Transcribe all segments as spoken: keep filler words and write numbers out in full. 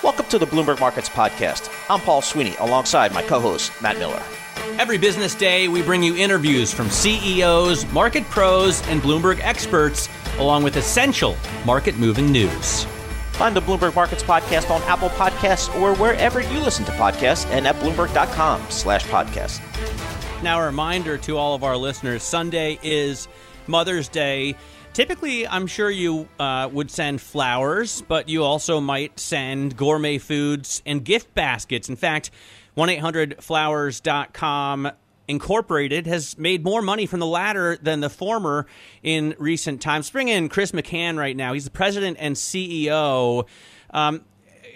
Welcome to the Bloomberg Markets Podcast. I'm Paul Sweeney, alongside my co-host, Matt Miller. Every business day, we bring you interviews from C E Os, market pros, and Bloomberg experts, along with essential market-moving news. Find the Bloomberg Markets Podcast on Apple Podcasts or wherever you listen to podcasts and at Bloomberg.com slash podcast. Now, a reminder to all of our listeners, Sunday is Mother's Day. Typically, I'm sure you uh, would send flowers, but you also might send gourmet foods and gift baskets. In fact, one eight hundred flowers dot com Incorporated has made more money from the latter than the former in recent times. Bring in Chris McCann right now. He's the president and C E O. Um,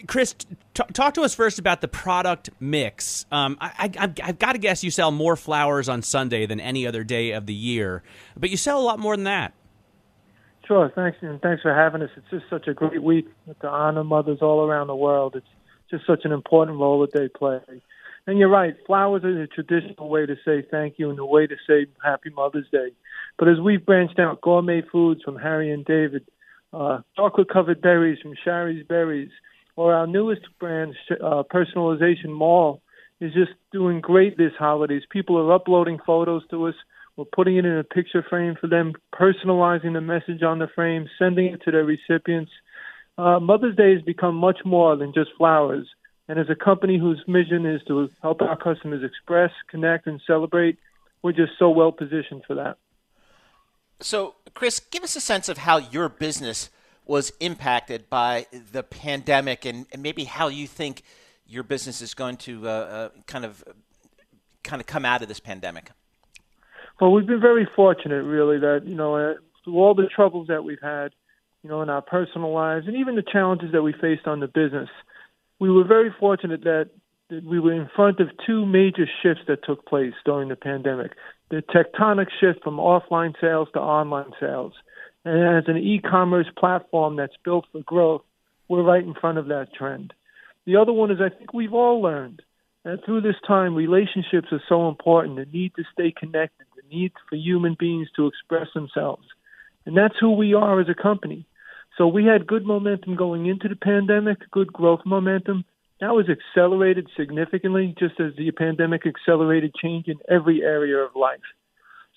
Chris, t- talk to us first about the product mix. Um, I, I, I've got to guess you sell more flowers on Sunday than any other day of the year, but you sell a lot more than that. Sure. Thanks. And thanks for having us. It's just such a great week to honor mothers all around the world. It's just such an important role that they play. And you're right, flowers are the traditional way to say thank you and a way to say Happy Mother's Day. But as we've branched out gourmet foods from Harry and David, uh, chocolate-covered berries from Shari's Berries, or our newest brand, uh, Personalization Mall, is just doing great this holidays. People are uploading photos to us. We're putting it in a picture frame for them, personalizing the message on the frame, sending it to their recipients. Uh, Mother's Day has become much more than just flowers. And as a company whose mission is to help our customers express, connect, and celebrate, we're just so well positioned for that. So, Chris, give us a sense of how your business was impacted by the pandemic and, and maybe how you think your business is going to uh, uh, kind of kind of come out of this pandemic. Well, we've been very fortunate, really, that, you know, uh, through all the troubles that we've had, you know, in our personal lives and even the challenges that we faced on the business, we were very fortunate that we were in front of two major shifts that took place during the pandemic. The tectonic shift from offline sales to online sales. And as an e-commerce platform that's built for growth, we're right in front of that trend. The other one is I think we've all learned that through this time, relationships are so important, the need to stay connected, the need for human beings to express themselves. And that's who we are as a company. So we had good momentum going into the pandemic, good growth momentum. That was accelerated significantly, just as the pandemic accelerated change in every area of life.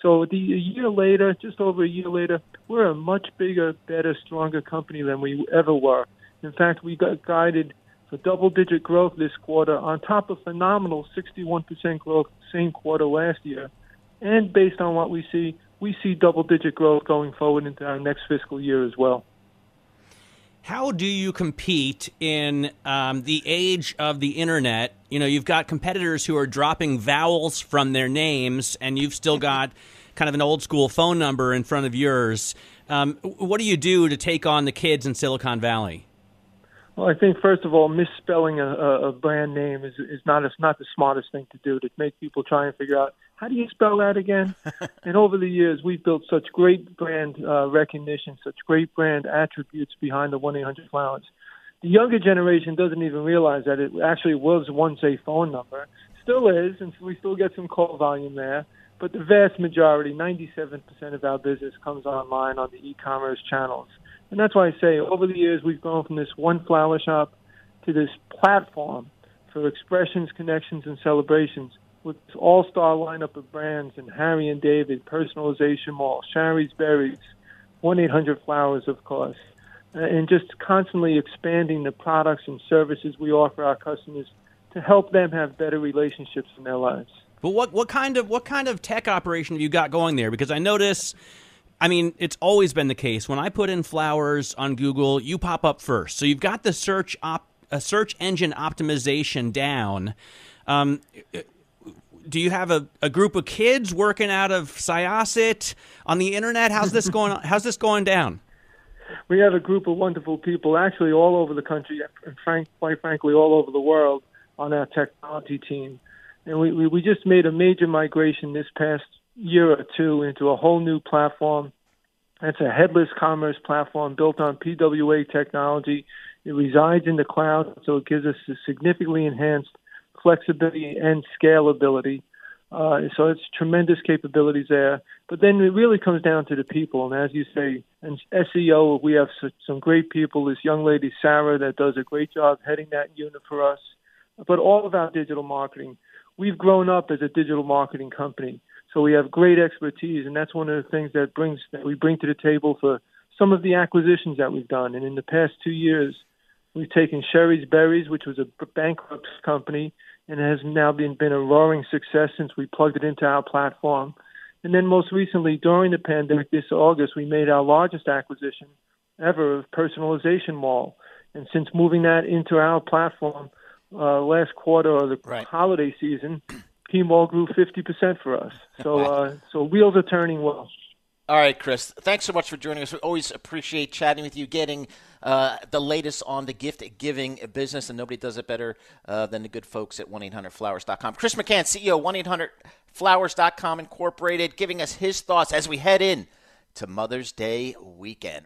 So the, a year later, just over a year later, we're a much bigger, better, stronger company than we ever were. In fact, we got guided for double-digit growth this quarter on top of phenomenal sixty-one percent growth same quarter last year. And based on what we see, we see double-digit growth going forward into our next fiscal year as well. How do you compete in um, the age of the internet? You know, you've got competitors who are dropping vowels from their names, and you've still got kind of an old school phone number in front of yours. Um, what do you do to take on the kids in Silicon Valley? Well, I think, first of all, misspelling a, a brand name is, is not, it's not the smartest thing to do, to make people try and figure out, how do you spell that again? And over the years, we've built such great brand uh, recognition, such great brand attributes behind the one eight hundred flowers. The younger generation doesn't even realize that it actually was once a phone number. Still is, and so we still get some call volume there. But the vast majority, ninety-seven percent of our business comes online on the e-commerce channels. And that's why I say over the years, we've gone from this one flower shop to this platform for expressions, connections, and celebrations, with this all-star lineup of brands and Harry and David, Personalization Mall, Shari's Berries, one eight hundred flowers, of course, and just constantly expanding the products and services we offer our customers to help them have better relationships in their lives. But what, what kind of what kind of tech operation have you got going there? Because I notice, I mean, it's always been the case. When I put in flowers on Google, you pop up first. So you've got the search op, uh, search engine optimization down. Um, it, Do you have a, a group of kids working out of Syosset on the internet? How's this going? How's this going down? we have a group of wonderful people actually all over the country and frank, quite frankly all over the world on our technology team. And we, we, we just made a major migration this past year or two into a whole new platform. It's a headless commerce platform built on P W A technology. It resides in the cloud, so it gives us a significantly enhanced flexibility and scalability. Uh, so it's tremendous capabilities there. But then it really comes down to the people. And as you say, and S E O, we have some great people. This young lady, Sarah, that does a great job heading that unit for us. But all of our digital marketing, we've grown up as a digital marketing company. So we have great expertise, and that's one of the things that brings that we bring to the table for some of the acquisitions that we've done. And in the past two years, we've taken Shari's Berries, which was a bankrupt company, and has now been, been a roaring success since we plugged it into our platform. And then most recently, during the pandemic this August, we made our largest acquisition ever of Personalization Mall. And since moving that into our platform uh, last quarter or the right. holiday season, P-Mall grew fifty percent for us. So uh, so wheels are turning well. All right, Chris. Thanks so much for joining us. We always appreciate chatting with you, getting uh, the latest on the gift-giving business, and nobody does it better uh, than the good folks at one eight hundred flowers dot com. Chris McCann, C E O, one eight hundred flowers dot com Incorporated, giving us his thoughts as we head in to Mother's Day weekend.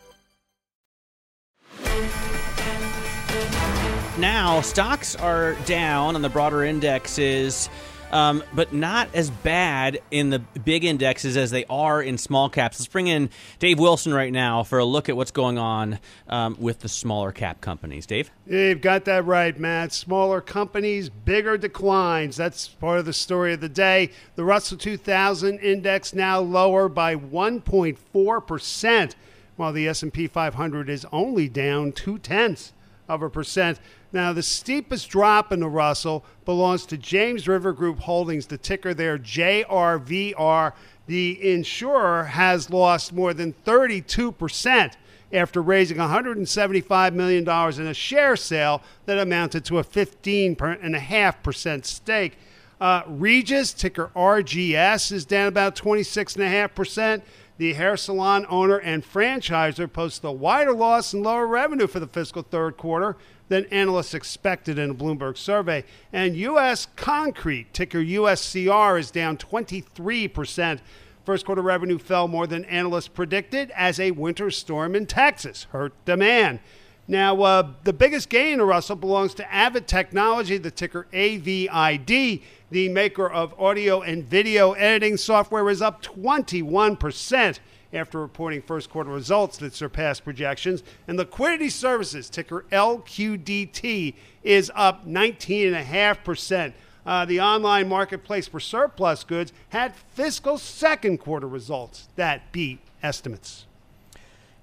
Now, stocks are down on the broader indexes, um, but not as bad in the big indexes as they are in small caps. Let's bring in Dave Wilson right now for a look at what's going on um, with the smaller cap companies. Dave? You've got that right, Matt. Smaller companies, bigger declines. That's part of the story of the day. The Russell two thousand index now lower by one point four percent, while the S and P five hundred is only down two-tenths of a percent. Now, the steepest drop in the Russell belongs to James River Group Holdings, the ticker there, J R V R. The insurer has lost more than thirty-two percent after raising one hundred seventy-five million dollars in a share sale that amounted to a fifteen point five percent stake. Uh, Regis, ticker R G S, is down about twenty-six point five percent. The hair salon owner and franchisor posts a wider loss and lower revenue for the fiscal third quarter than analysts expected in a Bloomberg survey. And U S. Concrete, ticker U S C R, is down twenty-three percent. First quarter revenue fell more than analysts predicted as a winter storm in Texas hurt demand. Now, uh, the biggest gain to Russell belongs to Avid Technology, the ticker A V I D. The maker of audio and video editing software is up twenty-one percent after reporting first quarter results that surpassed projections. And Liquidity Services, ticker L Q D T, is up nineteen point five percent. Uh, the online marketplace for surplus goods had fiscal second quarter results that beat estimates.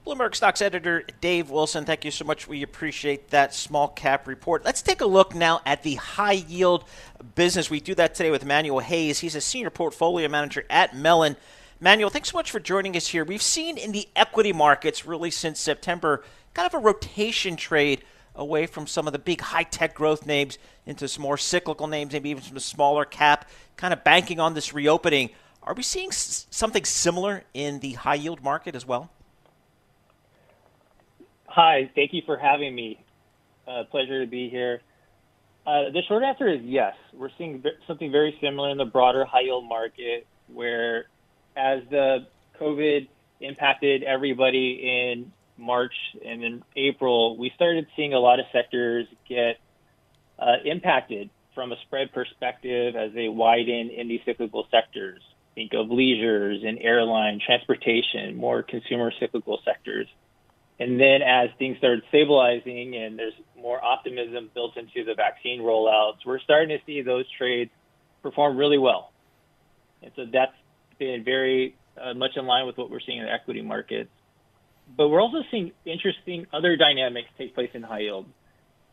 Bloomberg Stocks editor Dave Wilson, thank you so much. We appreciate that small cap report. Let's take a look now at the high yield business. We do that today with Manuel Hayes. He's a senior portfolio manager at Mellon. Manuel, thanks so much for joining us here. We've seen in the equity markets really since September kind of a rotation trade away from some of the big high-tech growth names into some more cyclical names, maybe even some smaller cap, kind of banking on this reopening. Are we seeing s- something similar in the high yield market as well? Hi, thank you for having me. Uh, pleasure to be here. Uh, the short answer is yes. We're seeing something very similar in the broader high-yield market where as the COVID impacted everybody in March and in April, we started seeing a lot of sectors get uh, impacted from a spread perspective as they widen in these cyclical sectors. Think of leisures and airline, transportation, more consumer cyclical sectors. And then as things started stabilizing and there's more optimism built into the vaccine rollouts, we're starting to see those trades perform really well. And so that's been very uh, much in line with what we're seeing in the equity markets. But we're also seeing interesting other dynamics take place in high yield.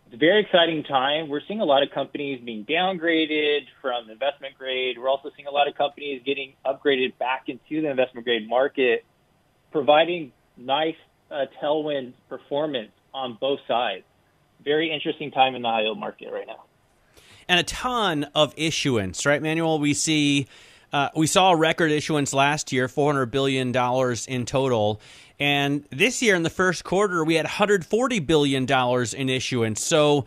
It's a very exciting time. We're seeing a lot of companies being downgraded from investment grade. We're also seeing a lot of companies getting upgraded back into the investment grade market, providing nice uh, tailwind performance on both sides. Very interesting time in the high yield market right now. And a ton of issuance, right, Manuel? We see, uh, we saw record issuance last year, four hundred billion dollars in total. And this year in the first quarter, we had one hundred forty billion dollars in issuance. So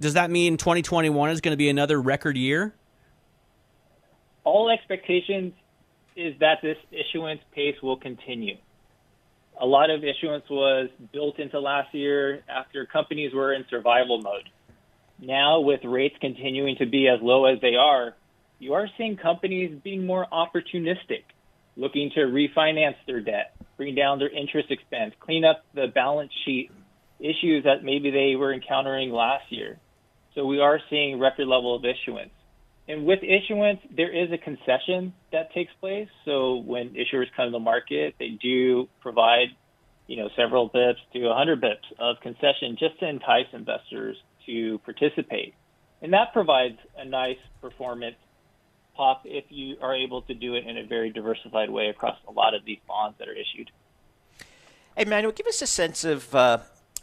does that mean twenty twenty-one is going to be another record year? All expectations is that this issuance pace will continue. A lot of issuance was built into last year after companies were in survival mode. Now, with rates continuing to be as low as they are, you are seeing companies being more opportunistic, looking to refinance their debt, bring down their interest expense, clean up the balance sheet issues that maybe they were encountering last year. So we are seeing record level of issuance. And with issuance, there is a concession that takes place. So when issuers come to the market, they do provide, you know, several bips to one hundred bips of concession just to entice investors to participate. And that provides a nice performance pop if you are able to do it in a very diversified way across a lot of these bonds that are issued. Hey, Manuel, give us a sense of uh,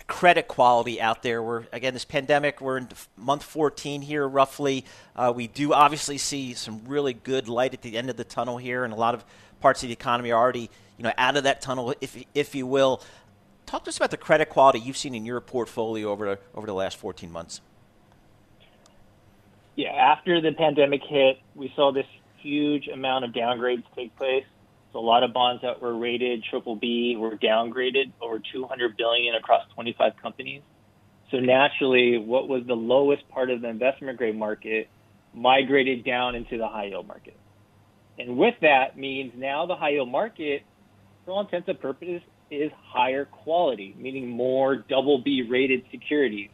credit quality out there. We're, again, this pandemic, we're in month fourteen here roughly. Uh, we do obviously see some really good light at the end of the tunnel here, and a lot of parts of the economy are already, you know, out of that tunnel, if if you will. Talk to us about the credit quality you've seen in your portfolio over the, over the last fourteen months. Yeah, after the pandemic hit, we saw this huge amount of downgrades take place. So a lot of bonds that were rated triple B were downgraded, over two hundred billion dollars across twenty-five companies. So naturally, what was the lowest part of the investment grade market migrated down into the high yield market. And with that means now the high yield market, for all intents and purposes, is higher quality, meaning more double B rated securities.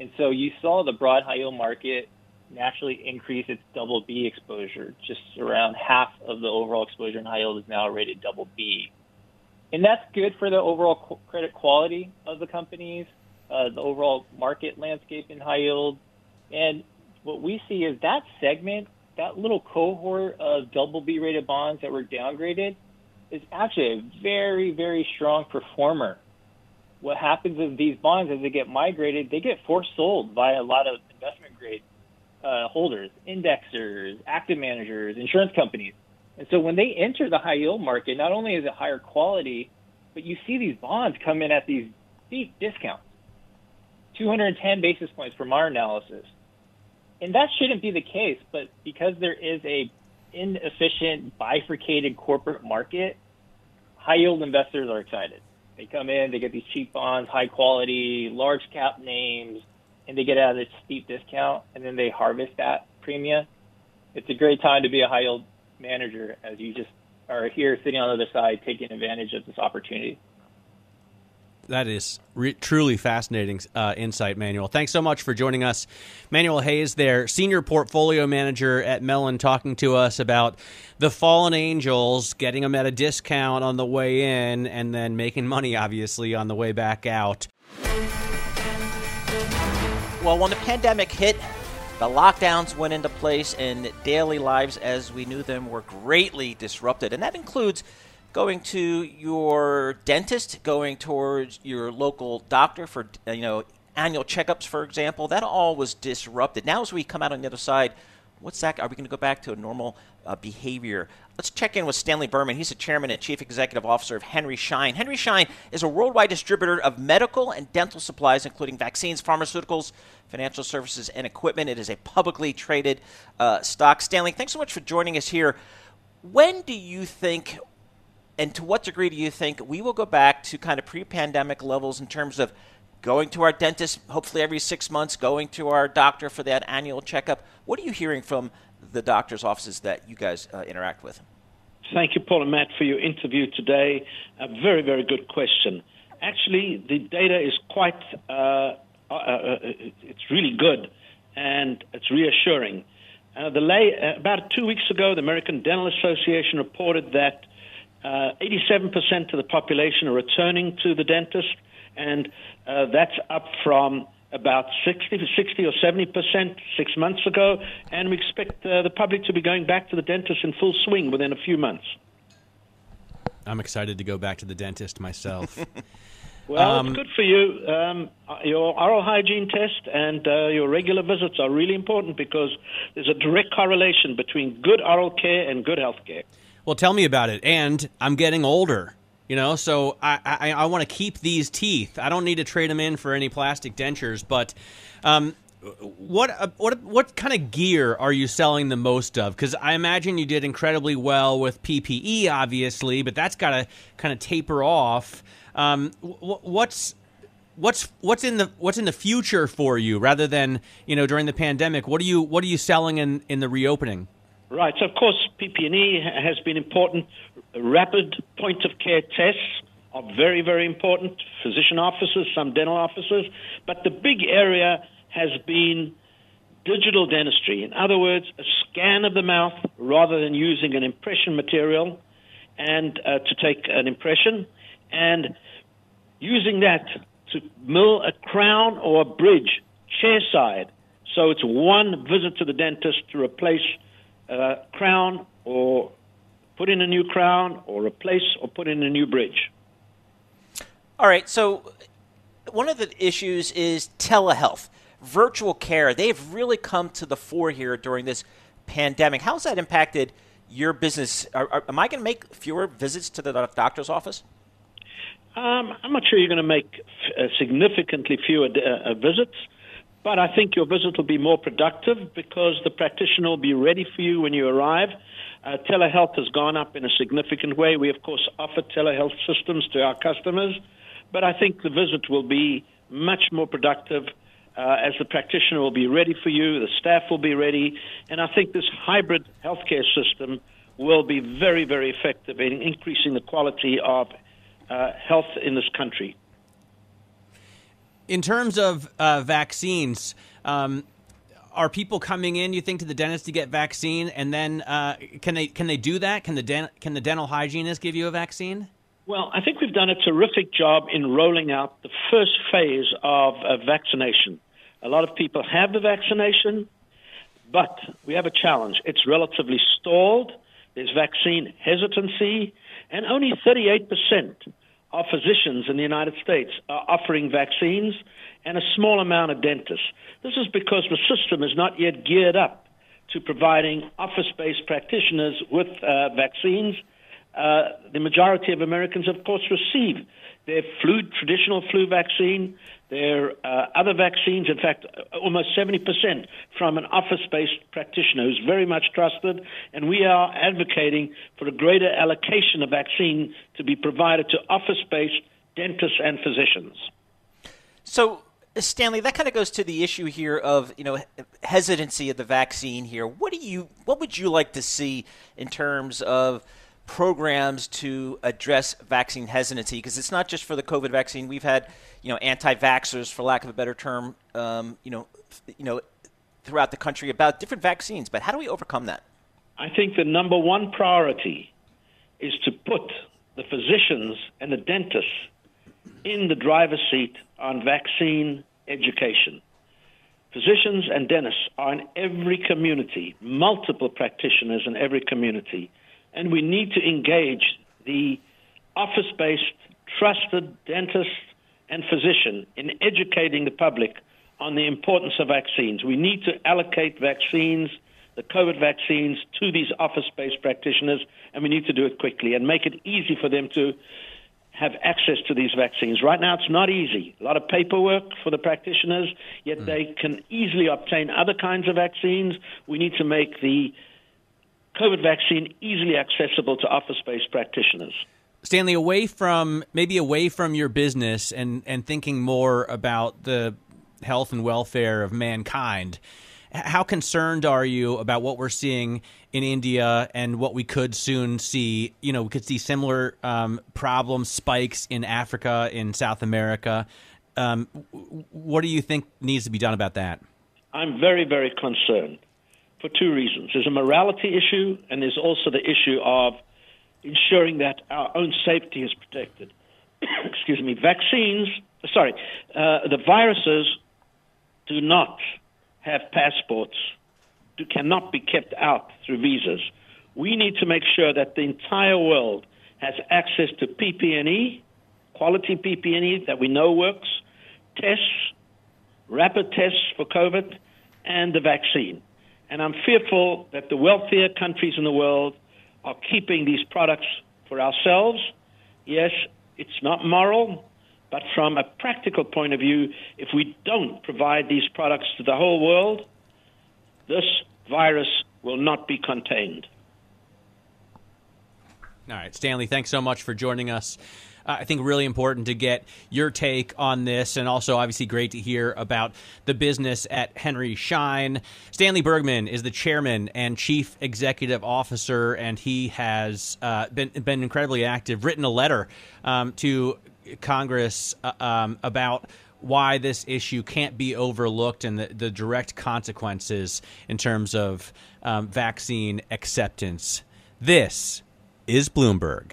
And so you saw the broad high yield market naturally increase its double B exposure. Just around half of the overall exposure in high yield is now rated double B. And that's good for the overall credit quality of the companies, uh, the overall market landscape in high yield. And what we see is that segment, that little cohort of double B rated bonds that were downgraded, is actually a very, very strong performer. What happens is these bonds, as they get migrated, they get forced sold by a lot of investment grade uh, holders, indexers, active managers, insurance companies. And so when they enter the high yield market, not only is it higher quality, but you see these bonds come in at these deep discounts, two hundred ten basis points from our analysis. And that shouldn't be the case, but because there is a inefficient, bifurcated corporate market, high-yield investors are excited. They come in, they get these cheap bonds, high-quality, large-cap names, and they get out of this steep discount, and then they harvest that premium. It's a great time to be a high-yield manager, as you just are here sitting on the other side taking advantage of this opportunity. That is re- truly fascinating uh, insight, Manuel. Thanks so much for joining us. Manuel Hayes there, Senior Portfolio Manager at Mellon, talking to us about the fallen angels, getting them at a discount on the way in, and then making money, obviously, on the way back out. Well, when the pandemic hit, the lockdowns went into place, and daily lives as we knew them were greatly disrupted, and that includes going to your dentist, going towards your local doctor for, you know, annual checkups, for example. That all was disrupted. Now as we come out on the other side, what's that? Are we going to go back to a normal uh, behavior? Let's check in with Stanley Bergman. He's the chairman and chief executive officer of Henry Schein. Henry Schein is a worldwide distributor of medical and dental supplies, including vaccines, pharmaceuticals, financial services, and equipment. It is a publicly traded uh, stock. Stanley, thanks so much for joining us here. When do you think, and to what degree do you think we will go back to kind of pre-pandemic levels in terms of going to our dentist, hopefully every six months, going to our doctor for that annual checkup? What are you hearing from the doctor's offices that you guys uh, interact with? Thank you, Paul and Matt, for your interview today. A very, very good question. Actually, the data is quite, uh, uh, uh, it's really good, and it's reassuring. Uh, the lay, uh, about two weeks ago, the American Dental Association reported that Uh, eighty-seven percent of the population are returning to the dentist, and uh, that's up from about sixty, sixty or seventy percent six months ago, and we expect uh, the public to be going back to the dentist in full swing within a few months. I'm excited to go back to the dentist myself. Well, um, it's good for you. Um, your oral hygiene test and uh, your regular visits are really important because there's a direct correlation between good oral care and good health care. Well, tell me about it. And I'm getting older, you know, so I, I, I want to keep these teeth. I don't need to trade them in for any plastic dentures. But um, what what what kind of gear are you selling the most of? Because I imagine you did incredibly well with P P E, obviously, but that's got to kind of taper off. Um, what's what's what's in the what's in the future for you, rather than, you know, during the pandemic? What are you what are you selling in, in the reopening? Right. So, of course, P P E has been important. Rapid point-of-care tests are very, very important. Physician offices, some dental offices. But the big area has been digital dentistry. In other words, a scan of the mouth rather than using an impression material and uh, to take an impression, and using that to mill a crown or a bridge chairside. So it's one visit to the dentist to replace Uh, crown, or put in a new crown, or replace, or put in a new bridge. All right, so one of the issues is telehealth, virtual care. They've really come to the fore here during this pandemic. How's that impacted your business? Are, are, am I going to make fewer visits to the doctor's office? Um, I'm not sure you're going to make uh, significantly fewer uh, visits. But I think your visit will be more productive because the practitioner will be ready for you when you arrive. Uh, telehealth has gone up in a significant way. We, of course, offer telehealth systems to our customers. But I think the visit will be much more productive uh, as the practitioner will be ready for you, the staff will be ready. And I think this hybrid healthcare system will be very, very effective in increasing the quality of uh, health in this country. In terms of uh, vaccines, um, are people coming in, you think, to the dentist to get vaccine? And then uh, can they can they do that? Can the den- can the dental hygienist give you a vaccine? Well, I think we've done a terrific job in rolling out the first phase of uh, vaccination. A lot of people have the vaccination, but we have a challenge. It's relatively stalled. There's vaccine hesitancy, and only thirty-eight percent of physicians in the United States are offering vaccines, and a small amount of dentists. This is because the system is not yet geared up to providing office-based practitioners with uh, vaccines. Uh, the majority of Americans, of course, receive their flu, traditional flu vaccine, their uh, other vaccines, in fact, almost seventy percent from an office-based practitioner who's very much trusted, and we are advocating for a greater allocation of vaccine to be provided to office-based dentists and physicians. So, Stanley, that kind of goes to the issue here of, you know, hesitancy of the vaccine here. What do you, what would you like to see in terms of programs to address vaccine hesitancy? Because it's not just for the COVID vaccine. We've had, you know, anti-vaxxers, for lack of a better term, um, you know, th- you know, throughout the country about different vaccines. But how do we overcome that? I think the number one priority is to put the physicians and the dentists in the driver's seat on vaccine education. Physicians and dentists are in every community, multiple practitioners in every community. And we need to engage the office-based, trusted dentist and physician in educating the public on the importance of vaccines. We need to allocate vaccines, the COVID vaccines, to these office-based practitioners, and we need to do it quickly and make it easy for them to have access to these vaccines. Right now, it's not easy. A lot of paperwork for the practitioners, yet mm. they can easily obtain other kinds of vaccines. We need to make the COVID vaccine easily accessible to office-based practitioners. Stanley, away from maybe away from your business and, and thinking more about the health and welfare of mankind, how concerned are you about what we're seeing in India and what we could soon see? You know, we could see similar um, problem spikes in Africa, in South America. Um, what do you think needs to be done about that? I'm very, very concerned. For two reasons. There's a morality issue, and there's also the issue of ensuring that our own safety is protected. Excuse me, vaccines, sorry, uh, the viruses do not have passports, do, cannot be kept out through visas. We need to make sure that the entire world has access to P P E, quality P P E that we know works, tests, rapid tests for COVID, and the vaccine. And I'm fearful that the wealthier countries in the world are keeping these products for ourselves. Yes, it's not moral, but from a practical point of view, if we don't provide these products to the whole world, this virus will not be contained. All right, Stanley, thanks so much for joining us. Uh, I think really important to get your take on this, and also obviously great to hear about the business at Henry Schein. Stanley Bergman is the chairman and chief executive officer, and he has uh, been been incredibly active, written a letter um, to Congress uh, um, about why this issue can't be overlooked and the, the direct consequences in terms of um, vaccine acceptance. This is Bloomberg.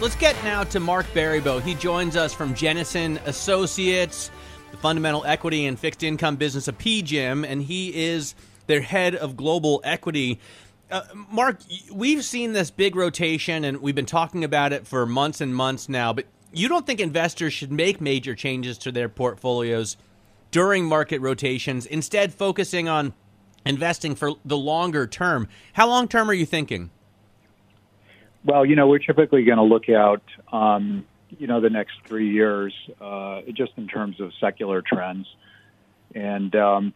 Let's get now to Mark Baribeau. He joins us from Jennison Associates, the fundamental equity and fixed income business of P G I M, and he is their head of global equity. Uh, Mark, we've seen this big rotation, and we've been talking about it for months and months now, but you don't think investors should make major changes to their portfolios during market rotations, instead focusing on investing for the longer term. How long term are you thinking? Well, you know, we're typically going to look out, um, you know, the next three years, uh, just in terms of secular trends. And, um,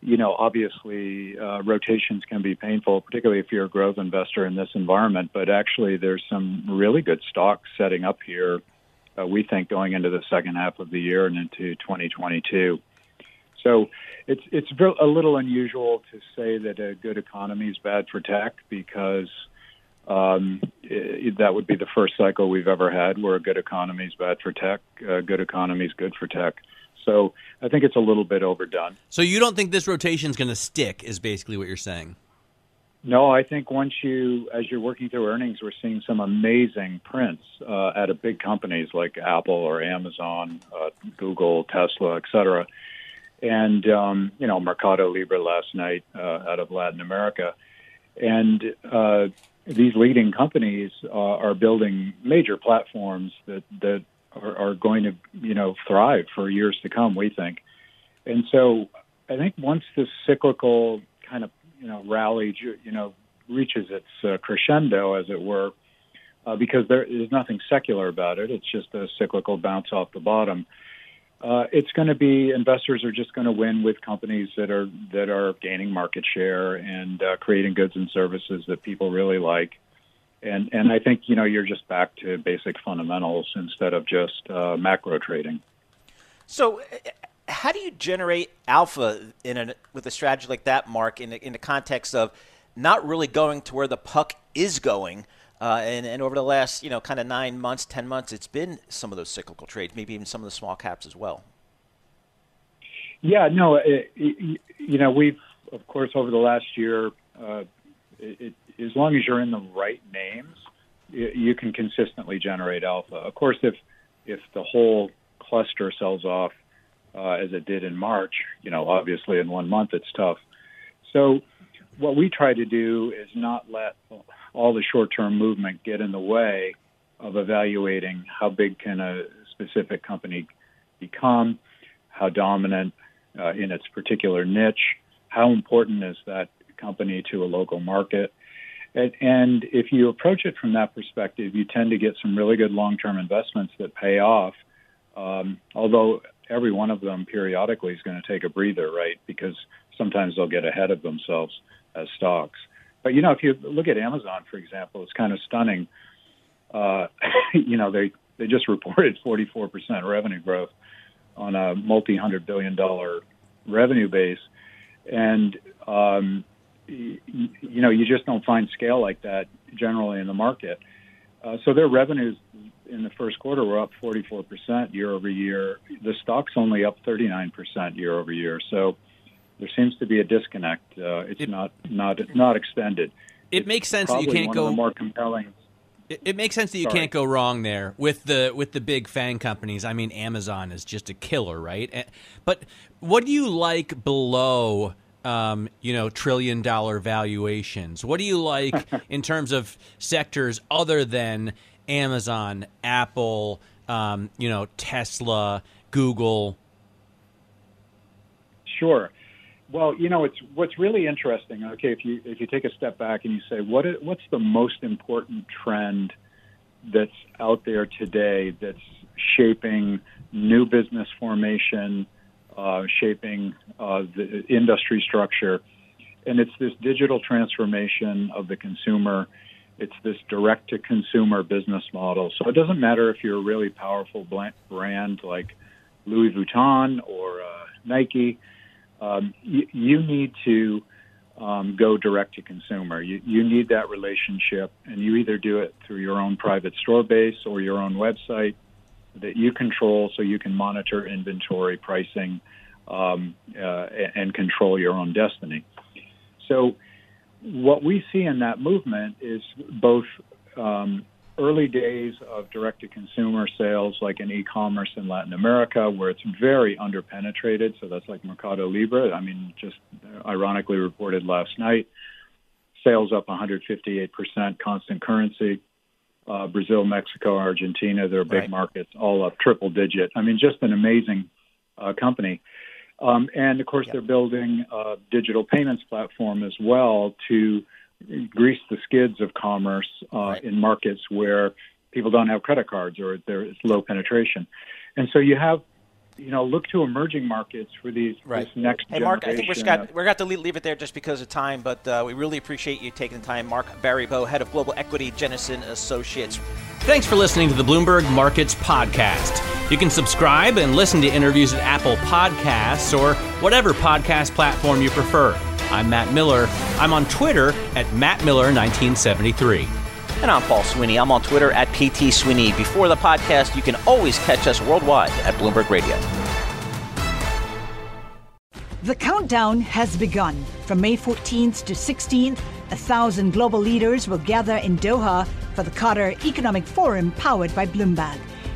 you know, obviously uh, rotations can be painful, particularly if you're a growth investor in this environment. But actually, there's some really good stocks setting up here, uh, we think, going into the second half of the year and into twenty twenty-two. So it's it's a little unusual to say that a good economy is bad for tech, because Um, it, that would be the first cycle we've ever had where a good economy is bad for tech, a good economy is good for tech. So I think it's a little bit overdone. So you don't think this rotation is going to stick is basically what you're saying? No, I think once you, as you're working through earnings, we're seeing some amazing prints uh, at a big companies like Apple or Amazon, uh, Google, Tesla, et cetera. And, um, you know, Mercado Libre last night uh, out of Latin America. And, uh, these leading companies uh, are building major platforms that, that are, are going to, you know, thrive for years to come, we think. And so I think once this cyclical kind of, you know, rally, you know, reaches its uh, crescendo, as it were, uh, because there is nothing secular about it, it's just a cyclical bounce off the bottom. Uh, it's going to be investors are just going to win with companies that are that are gaining market share and uh, creating goods and services that people really like, and and I think you know you're just back to basic fundamentals instead of just uh, macro trading. So, how do you generate alpha in a with a strategy like that, Mark? In the, in the context of not really going to where the puck is going. Uh, and, and over the last, you know, kind of nine months, ten months, it's been some of those cyclical trades, maybe even some of the small caps as well. Yeah, no, it, it, you know, we've, of course, over the last year, uh, it, it, as long as you're in the right names, you, you can consistently generate alpha. Of course, if if the whole cluster sells off uh, as it did in March, you know, obviously in one month it's tough. So what we try to do is not let all the short-term movement get in the way of evaluating how big can a specific company become, how dominant uh, in its particular niche, how important is that company to a local market. And, and if you approach it from that perspective, you tend to get some really good long-term investments that pay off, um, although every one of them periodically is going to take a breather, right, because sometimes they'll get ahead of themselves as stocks. But, you know, if you look at Amazon, for example, it's kind of stunning. Uh, you know, they, they just reported forty-four percent revenue growth on a multi-hundred billion dollar revenue base. And, um, you, you know, you just don't find scale like that generally in the market. Uh, so their revenues in the first quarter were up forty-four percent year over year. The stock's only up thirty-nine percent year over year. So there seems to be a disconnect. Uh, it's it, not not not extended. It it's makes sense that you can't one go of the more compelling. It, it makes sense that you Sorry. can't go wrong there with the with the big FAANG companies. I mean, Amazon is just a killer, right? But what do you like below? Um, you know, trillion dollar valuations. What do you like in terms of sectors other than Amazon, Apple, um, you know, Tesla, Google? Sure. Well, you know, it's what's really interesting. Okay, if you if you take a step back and you say, what is, what's the most important trend that's out there today that's shaping new business formation? Uh, shaping uh, the industry structure. And it's this digital transformation of the consumer. It's this direct-to-consumer business model. So it doesn't matter if you're a really powerful brand like Louis Vuitton or uh, Nike. Um, you, you need to um, go direct-to-consumer. You, you need that relationship, and you either do it through your own private store base or your own website that you control, so you can monitor inventory, pricing, um, uh, and control your own destiny. So what we see in that movement is both um, early days of direct-to-consumer sales, like in e-commerce in Latin America, where it's very underpenetrated. So that's like Mercado Libre. I mean, just ironically reported last night, sales up one hundred fifty-eight percent constant currency. Uh, Brazil, Mexico, Argentina, they're big right. markets, all up triple digit. I mean, just an amazing uh, company. Um, and, of course, yep. they're building a digital payments platform as well to grease the skids of commerce uh, right. in markets where people don't have credit cards or there's low penetration. And so you have, you know, look to emerging markets for these right. this next hey, generation. Hey, Mark, I think we've got, we're got to leave it there just because of time, but uh, we really appreciate you taking the time. Mark Baribeau, Head of Global Equity, Jennison Associates. Thanks for listening to the Bloomberg Markets Podcast. You can subscribe and listen to interviews at Apple Podcasts or whatever podcast platform you prefer. I'm Matt Miller. I'm on Twitter at Matt Miller nineteen seventy-three. And I'm Paul Sweeney. I'm on Twitter at P T Sweeney. Before the podcast, you can always catch us worldwide at Bloomberg Radio. The countdown has begun. From May fourteenth to sixteenth, a thousand global leaders will gather in Doha for the Qatar Economic Forum powered by Bloomberg.